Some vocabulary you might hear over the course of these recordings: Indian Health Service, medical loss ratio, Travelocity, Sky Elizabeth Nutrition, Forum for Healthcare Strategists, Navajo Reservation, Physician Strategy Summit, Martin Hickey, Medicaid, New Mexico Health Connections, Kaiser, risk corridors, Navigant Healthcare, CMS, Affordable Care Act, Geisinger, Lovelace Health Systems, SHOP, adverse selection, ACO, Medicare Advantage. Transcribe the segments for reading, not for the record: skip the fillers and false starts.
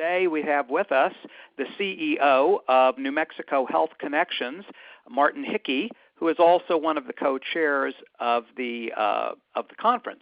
Today we have with us the CEO of New Mexico Health Connections, Martin Hickey, who is also one of the co-chairs of the conference.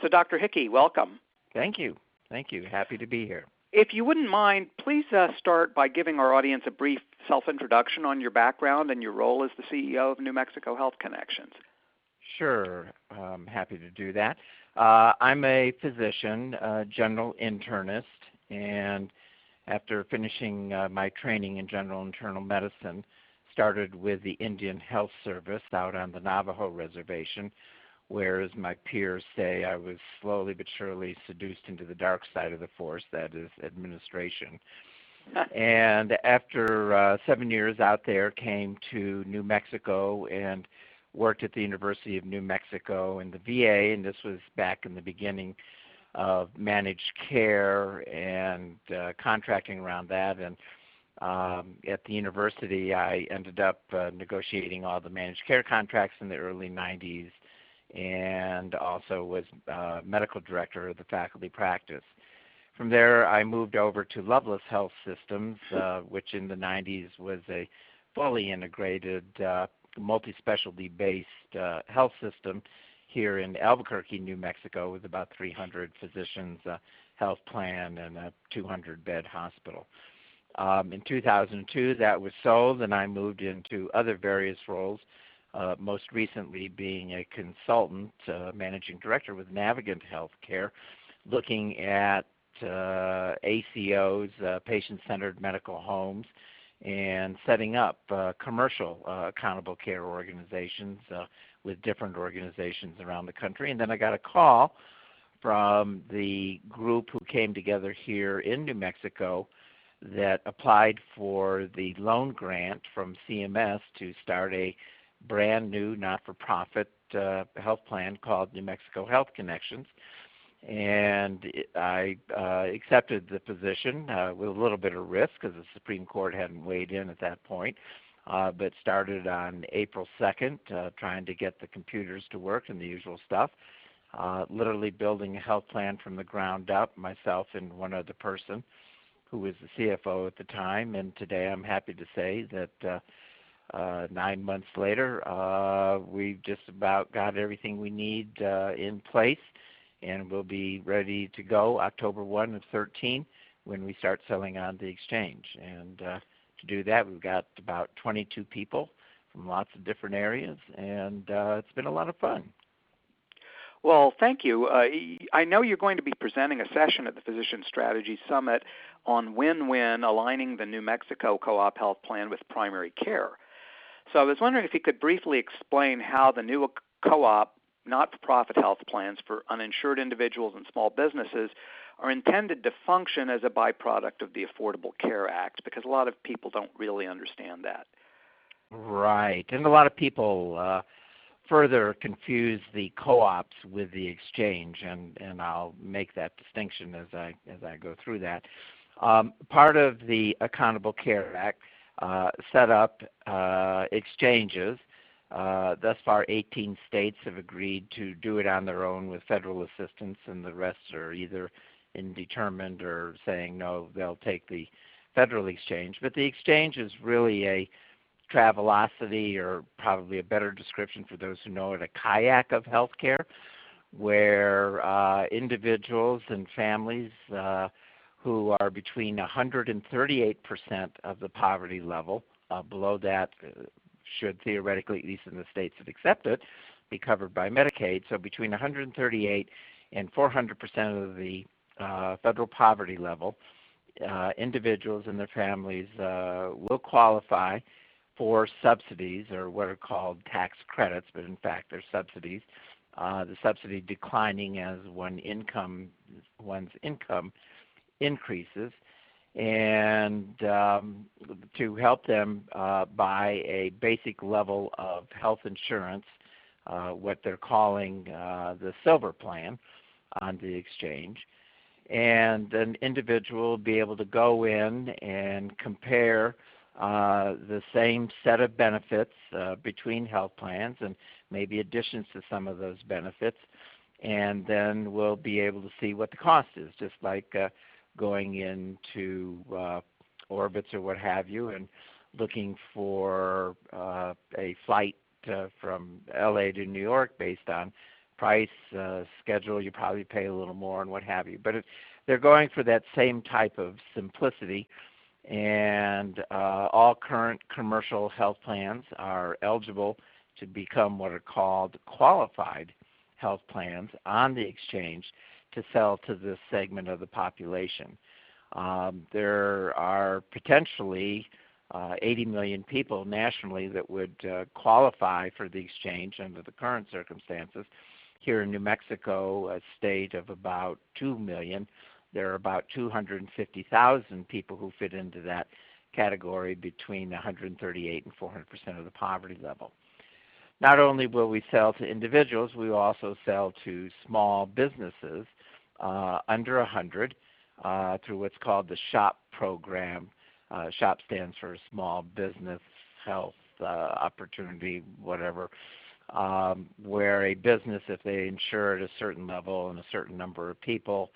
So, Dr. Hickey, welcome. Thank you. Thank you. Happy to be here. If you wouldn't mind, please start by giving our audience a brief self-introduction on your background and your role as the CEO of New Mexico Health Connections. Sure. I'm happy to do that. I'm a physician, general internist, and after finishing my training in general internal medicine, started with the Indian Health Service out on the Navajo Reservation, where, as my peers say, I was slowly but surely seduced into the dark side of the force, that is administration. And after 7 years out there, came to New Mexico and worked at the University of New Mexico and the VA, and this was back in the beginning of managed care and contracting around that. And at the university, I ended up negotiating all the managed care contracts in the early 90s, and also was medical director of the faculty practice. From there, I moved over to Lovelace Health Systems, which in the 90s was a fully integrated, multi-specialty-based health system here in Albuquerque, New Mexico, with about 300 physicians, a health plan, and a 200-bed hospital. In 2002, that was sold, and I moved into other various roles, most recently being a consultant, managing director with Navigant Healthcare, looking at ACOs, patient-centered medical homes, and setting up commercial accountable care organizations with different organizations around the country. And then I got a call from the group who came together here in New Mexico that applied for the loan grant from CMS to start a brand new not-for-profit health plan called New Mexico Health Connections. And I accepted the position with a little bit of risk because the Supreme Court hadn't weighed in at that point, but started on April 2nd trying to get the computers to work and the usual stuff, literally building a health plan from the ground up, myself and one other person who was the CFO at the time. And today I'm happy to say that 9 months later, we've just about got everything we need in place, and we'll be ready to go October 1 of 13 when we start selling on the exchange. And to do that, we've got about 22 people from lots of different areas, and it's been a lot of fun. Well, thank you. I know you're going to be presenting a session at the Physician Strategy Summit on win-win, aligning the New Mexico Co-op Health Plan with primary care. So I was wondering if you could briefly explain how the new co-op not-for-profit health plans for uninsured individuals and small businesses are intended to function as a byproduct of the Affordable Care Act, because a lot of people don't really understand that. Right, and a lot of people further confuse the co-ops with the exchange, and I'll make that distinction as I go through that. Part of the Accountable Care Act set up exchanges. Thus far, 18 states have agreed to do it on their own with federal assistance, and the rest are either indeterminate or saying, no, they'll take the federal exchange. But the exchange is really a Travelocity, or probably a better description for those who know it, a kayak of healthcare, where individuals and families who are between 138% of the poverty level, below that should theoretically, at least in the states that accept it, be covered by Medicaid. So between 138 and 400% of the federal poverty level, individuals and their families will qualify for subsidies, or what are called tax credits, but in fact they're subsidies, the subsidy declining as one's income increases, and to help them buy a basic level of health insurance, what they're calling the silver plan on the exchange. And an individual will be able to go in and compare the same set of benefits between health plans and maybe additions to some of those benefits, and then we'll be able to see what the cost is, just like going into orbits or what have you, and looking for a flight from LA to New York based on price, schedule, you probably pay a little more and what have you. But they're going for that same type of simplicity, and all current commercial health plans are eligible to become what are called qualified health plans on the exchange to sell to this segment of the population. There are potentially 80 million people nationally that would qualify for the exchange under the current circumstances. Here in New Mexico, a state of about 2 million, there are about 250,000 people who fit into that category between 138 and 400% of the poverty level. Not only will we sell to individuals, we also sell to small businesses under 100 through what's called the SHOP program. SHOP stands for Small Business Health Opportunity, whatever, where a business, if they insure at a certain level and a certain number of people,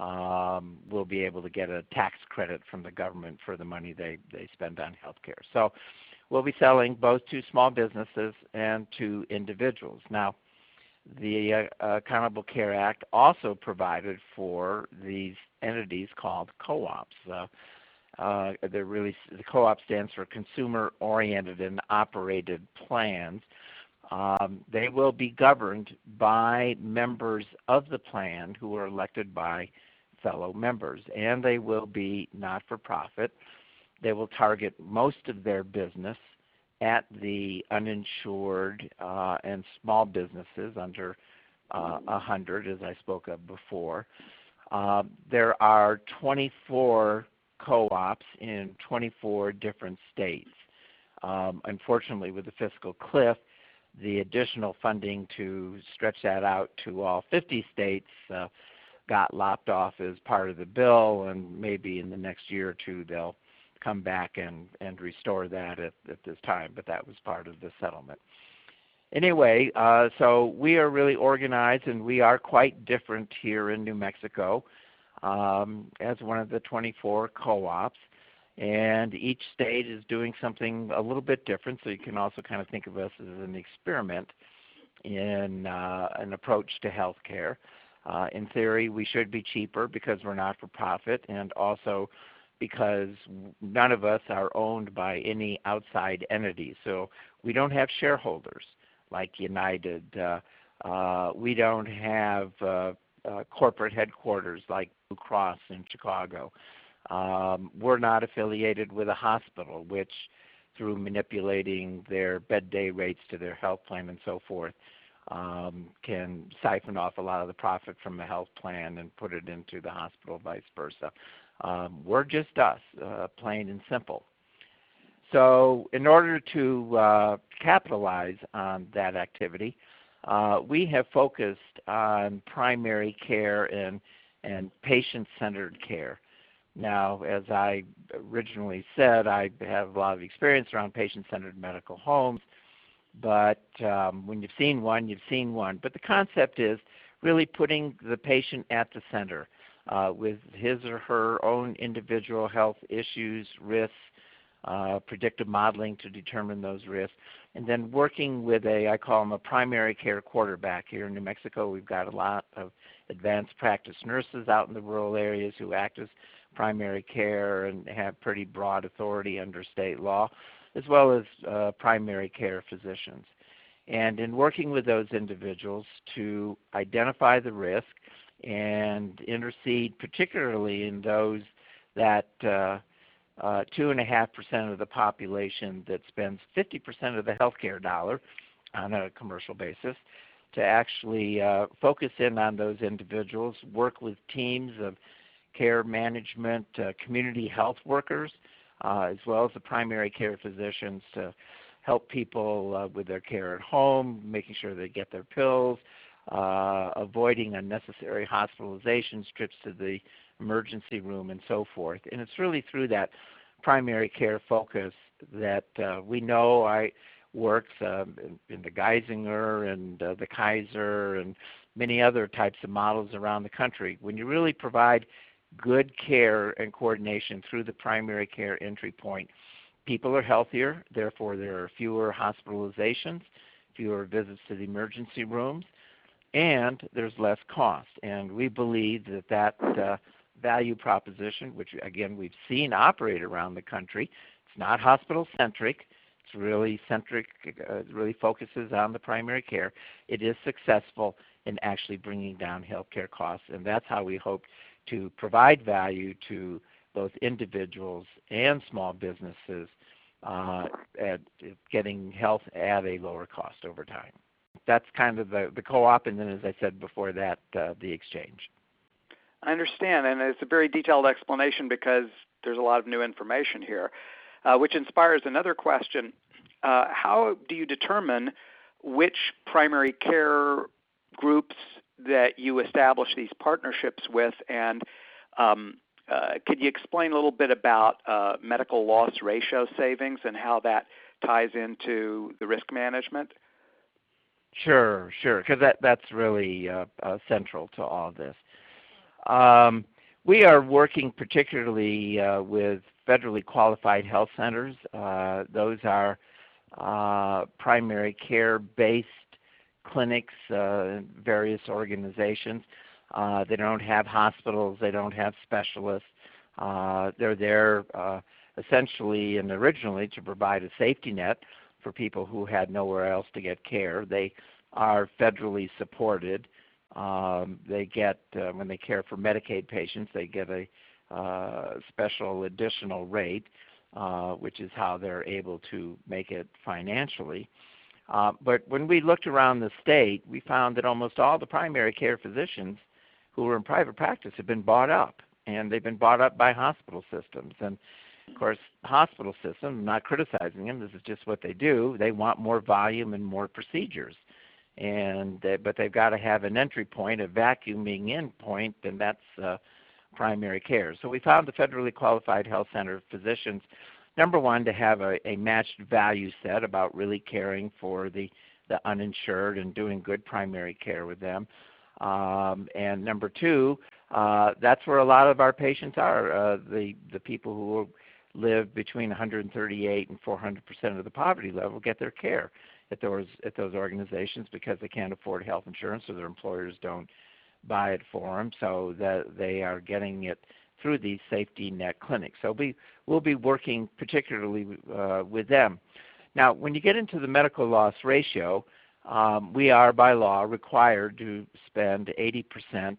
will be able to get a tax credit from the government for the money they spend on health care. So we'll be selling both to small businesses and to individuals. Now, the Accountable Care Act also provided for these entities called co-ops. The co-op stands for Consumer-Oriented and Operated Plans. They will be governed by members of the plan who are elected by fellow members, and they will be not-for-profit. They will target most of their business at the uninsured and small businesses under 100, as I spoke of before. There are 24 co-ops in 24 different states. Unfortunately, with the fiscal cliff, the additional funding to stretch that out to all 50 states got lopped off as part of the bill, and maybe in the next year or two they'll come back and restore that at this time, but that was part of the settlement. Anyway, so we are really organized, and we are quite different here in New Mexico as one of the 24 co-ops. And each state is doing something a little bit different, so you can also kind of think of us as an experiment in an approach to health care. In theory, we should be cheaper because we're not-for-profit, and also because none of us are owned by any outside entity. So we don't have shareholders like United. We don't have corporate headquarters like Blue Cross in Chicago. We're not affiliated with a hospital, which through manipulating their bed day rates to their health plan and so forth can siphon off a lot of the profit from the health plan and put it into the hospital, vice versa. We're just us, plain and simple. So in order to capitalize on that activity, we have focused on primary care and patient-centered care. Now, as I originally said, I have a lot of experience around patient-centered medical homes, but when you've seen one, you've seen one. But the concept is really putting the patient at the center with his or her own individual health issues, risks, predictive modeling to determine those risks, and then working with I call them a primary care quarterback. Here in New Mexico, we've got a lot of advanced practice nurses out in the rural areas who act as primary care and have pretty broad authority under state law, as well as primary care physicians. And in working with those individuals to identify the risk and intercede, particularly in those that 2.5% of the population that spends 50% of the healthcare dollar on a commercial basis, to actually focus in on those individuals, work with teams of care management, community health workers, as well as the primary care physicians to help people with their care at home, making sure they get their pills, avoiding unnecessary hospitalizations, trips to the emergency room, and so forth. And it's really through that primary care focus that we know works in the Geisinger and the Kaiser and many other types of models around the country. When you really provide good care and coordination through the primary care entry point. People are healthier, therefore there are fewer hospitalizations, fewer visits to the emergency rooms, and there's less cost. And we believe that value proposition, which again we've seen operate around the country, it's not hospital-centric, it's really centric, really focuses on the primary care. It is successful in actually bringing down healthcare costs, and that's how we hope to provide value to both individuals and small businesses at getting health at a lower cost over time. That's kind of the co-op, and then as I said before that, the exchange. I understand, and it's a very detailed explanation because there's a lot of new information here, which inspires another question. How do you determine which primary care groups that you establish these partnerships with, and could you explain a little bit about medical loss ratio savings and how that ties into the risk management? Sure, because that's really central to all of this. We are working particularly with federally qualified health centers. Those are primary care-based clinics, various organizations. They don't have hospitals. They don't have specialists. They're there essentially and originally to provide a safety net for people who had nowhere else to get care. They are federally supported. They get, when they care for Medicaid patients, they get a special additional rate, which is how they're able to make it financially. But when we looked around the state, we found that almost all the primary care physicians who were in private practice have been bought up, and they've been bought up by hospital systems. And, of course, hospital systems, I'm not criticizing them, this is just what they do. They want more volume and more procedures. But they've got to have an entry point, a vacuuming in point, and that's primary care. So we found the federally qualified health center physicians, number one, to have a matched value set about really caring for the uninsured and doing good primary care with them. And number two, that's where a lot of our patients are, the people who live between 138 and 400% of the poverty level get their care at those organizations because they can't afford health insurance or their employers don't buy it for them, so that they are getting it through these safety net clinics. So we'll be working particularly with them. Now, when you get into the medical loss ratio, we are by law required to spend 80%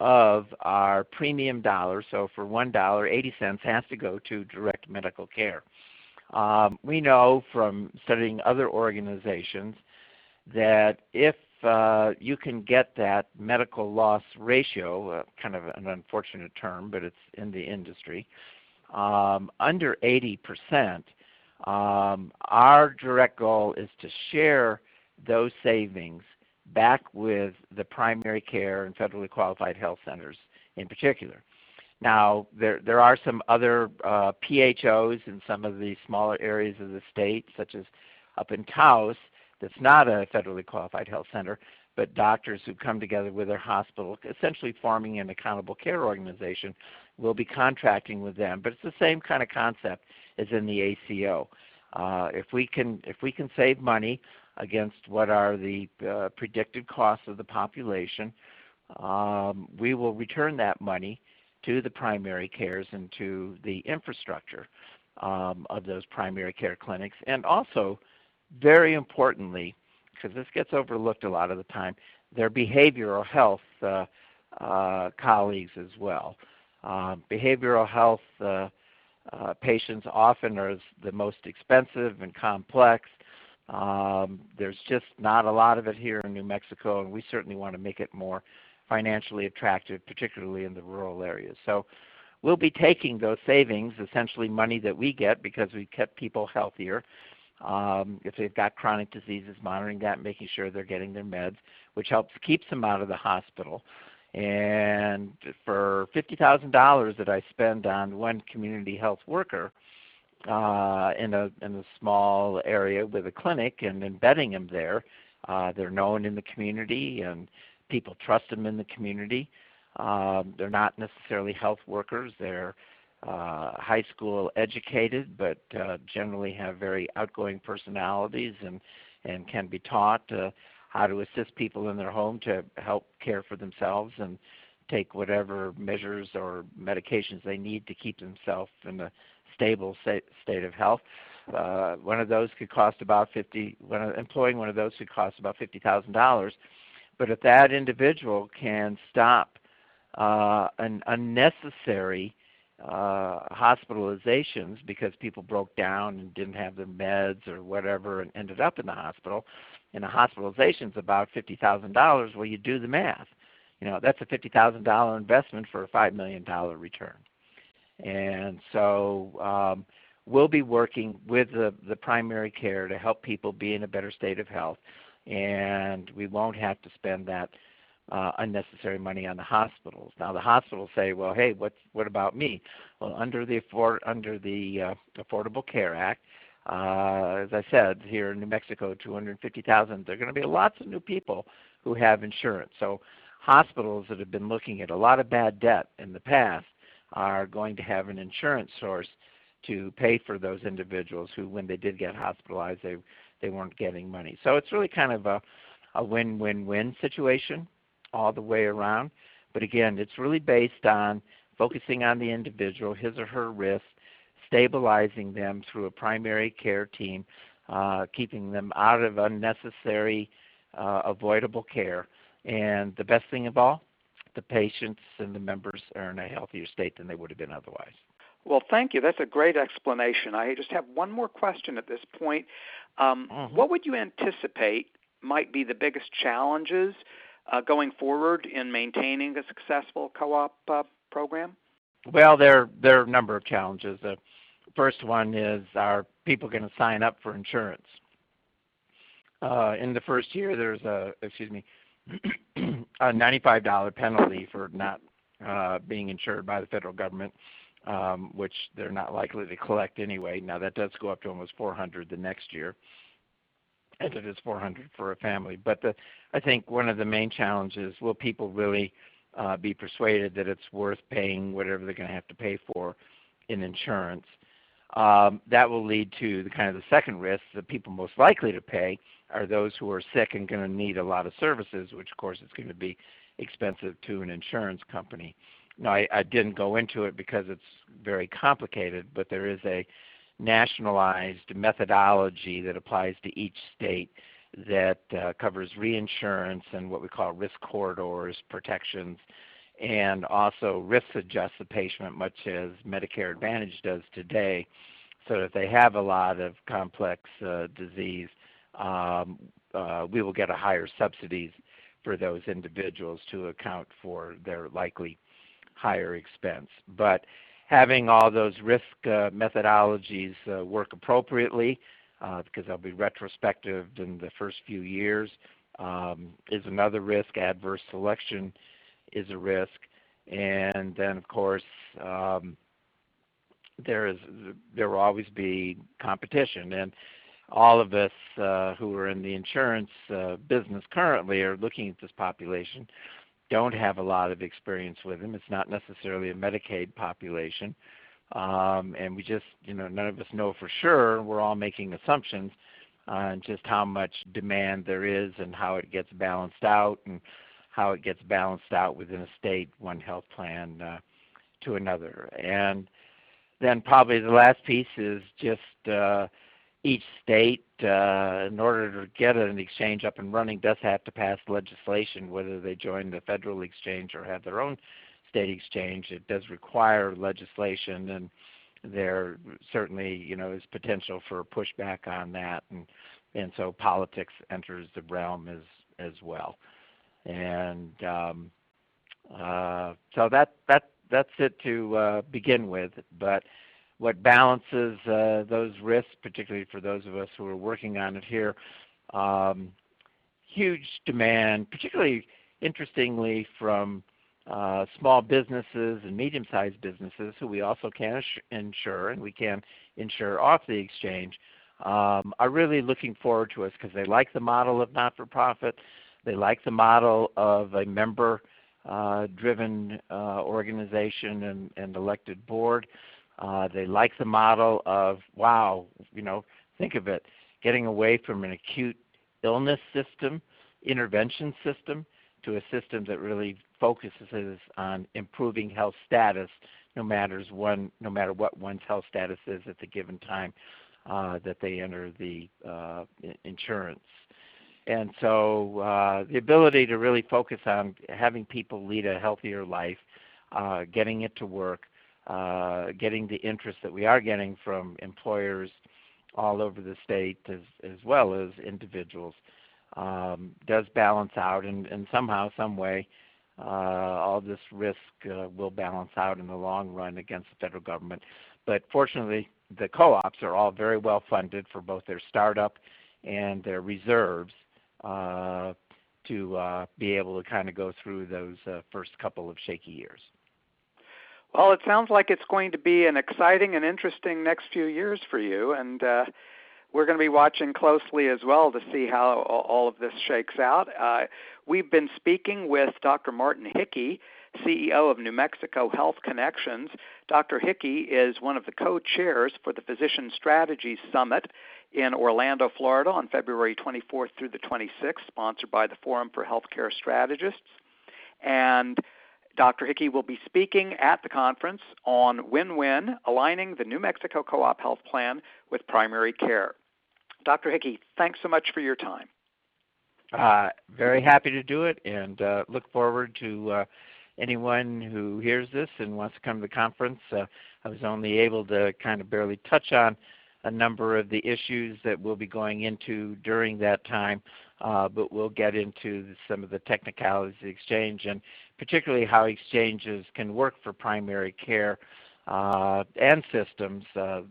of our premium dollar. So for $1, 80 cents has to go to direct medical care. We know from studying other organizations that if you can get that medical loss ratio, kind of an unfortunate term, but it's in the industry, under 80%, our direct goal is to share those savings back with the primary care and federally qualified health centers in particular. Now, there are some other PHOs in some of the smaller areas of the state, such as up in Taos, that's not a federally qualified health center, but doctors who come together with their hospital, essentially forming an accountable care organization, will be contracting with them. But it's the same kind of concept as in the ACO. If we can save money against what are the predicted costs of the population, we will return that money to the primary cares and to the infrastructure of those primary care clinics. And also, very importantly, because this gets overlooked a lot of the time, their behavioral health colleagues as well. Behavioral health patients often are the most expensive and complex. There's just not a lot of it here in New Mexico, and we certainly want to make it more financially attractive, particularly in the rural areas. So we'll be taking those savings, essentially money that we get because we kept people healthier. If they've got chronic diseases, monitoring that, making sure they're getting their meds, which helps keeps them out of the hospital. And for $50,000 that I spend on one community health worker in a small area with a clinic and embedding them there, they're known in the community and people trust them in the community. They're not necessarily health workers. They're high school educated, but generally have very outgoing personalities and can be taught how to assist people in their home to help care for themselves and take whatever measures or medications they need to keep themselves in a stable state of health. One of those could cost about employing one of those could cost about $50,000. But if that individual can stop an unnecessary hospitalizations because people broke down and didn't have their meds or whatever and ended up in the hospital, and the hospitalization's about $50,000, well, you do the math. You know, that's a $50,000 investment for a $5 million return. And so we'll be working with the primary care to help people be in a better state of health, and we won't have to spend that unnecessary money on the hospitals. Now the hospitals say, well, hey, what about me? Well, under the Affordable Care Act, as I said, here in New Mexico, 250,000, there are going to be lots of new people who have insurance. So hospitals that have been looking at a lot of bad debt in the past are going to have an insurance source to pay for those individuals who, when they did get hospitalized, they weren't getting money. So it's really kind of a win-win-win situation all the way around. But again, it's really based on focusing on the individual, his or her risk, stabilizing them through a primary care team, keeping them out of unnecessary, avoidable care. And the best thing of all, the patients and the members are in a healthier state than they would have been otherwise. Well, thank you. That's a great explanation. I just have one more question at this point. What would you anticipate might be the biggest challenges going forward in maintaining a successful co-op program? Well, there are a number of challenges. The first one is, are people going to sign up for insurance? In the first year, there's a $95 penalty for not being insured by the federal government, which they're not likely to collect anyway. Now that does go up to almost $400 the next year. And it is $400 for a family. But I think one of the main challenges, will people really be persuaded that it's worth paying whatever they're going to have to pay for in insurance? That will lead to the kind of the second risk. The people most likely to pay are those who are sick and going to need a lot of services, which, of course, is going to be expensive to an insurance company. Now, I didn't go into it because it's very complicated, but there is a nationalized methodology that applies to each state that covers reinsurance and what we call risk corridors, protections, and also risk adjusts the patient much as Medicare Advantage does today, so that if they have a lot of complex disease, we will get a higher subsidies for those individuals to account for their likely higher expense. But having all those risk methodologies work appropriately, because they'll be retrospective in the first few years, is another risk. Adverse selection is a risk. And then, of course, there will always be competition. And all of us who are in the insurance business currently are looking at this population, don't have a lot of experience with them. It's not necessarily a Medicaid population. And we just, none of us know for sure. We're all making assumptions on just how much demand there is and how it gets balanced out within a state, one health plan to another. And then probably the last piece is just each state, in order to get an exchange up and running, does have to pass legislation, whether they join the federal exchange or have their own state exchange. It does require legislation, and there certainly, is potential for pushback on that, and so politics enters the realm as well. And so that's it to begin with, but what balances those risks, particularly for those of us who are working on it here, huge demand, particularly interestingly from small businesses and medium-sized businesses who we also can insure, and we can insure off the exchange, are really looking forward to us because they like the model of not-for-profit. They like the model of a member driven organization and elected board. They like the model of, wow, you know, think of it, getting away from an acute illness system, intervention system, to a system that really focuses on improving health status, no matter what one's health status is at the given time that they enter the insurance. And so the ability to really focus on having people lead a healthier life, getting it to work, getting the interest that we are getting from employers all over the state as well as individuals does balance out, and somehow, some way, all this risk will balance out in the long run against the federal government. But fortunately, the co-ops are all very well funded for both their startup and their reserves to be able to kind of go through those first couple of shaky years. Well, it sounds like it's going to be an exciting and interesting next few years for you, and we're going to be watching closely as well to see how all of this shakes out. We've been speaking with Dr. Martin Hickey, CEO of New Mexico Health Connections. Dr. Hickey is one of the co-chairs for the Physician Strategy Summit in Orlando, Florida on February 24th through the 26th, sponsored by the Forum for Healthcare Strategists. And Dr. Hickey will be speaking at the conference on Win-Win, Aligning the New Mexico Co-op Health Plan with Primary Care. Dr. Hickey, thanks so much for your time. Very happy to do it, and look forward to anyone who hears this and wants to come to the conference. I was only able to kind of barely touch on a number of the issues that we'll be going into during that time, but we'll get into some of the technicalities of the exchange and particularly how exchanges can work for primary care and systems that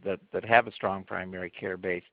have a strong primary care base.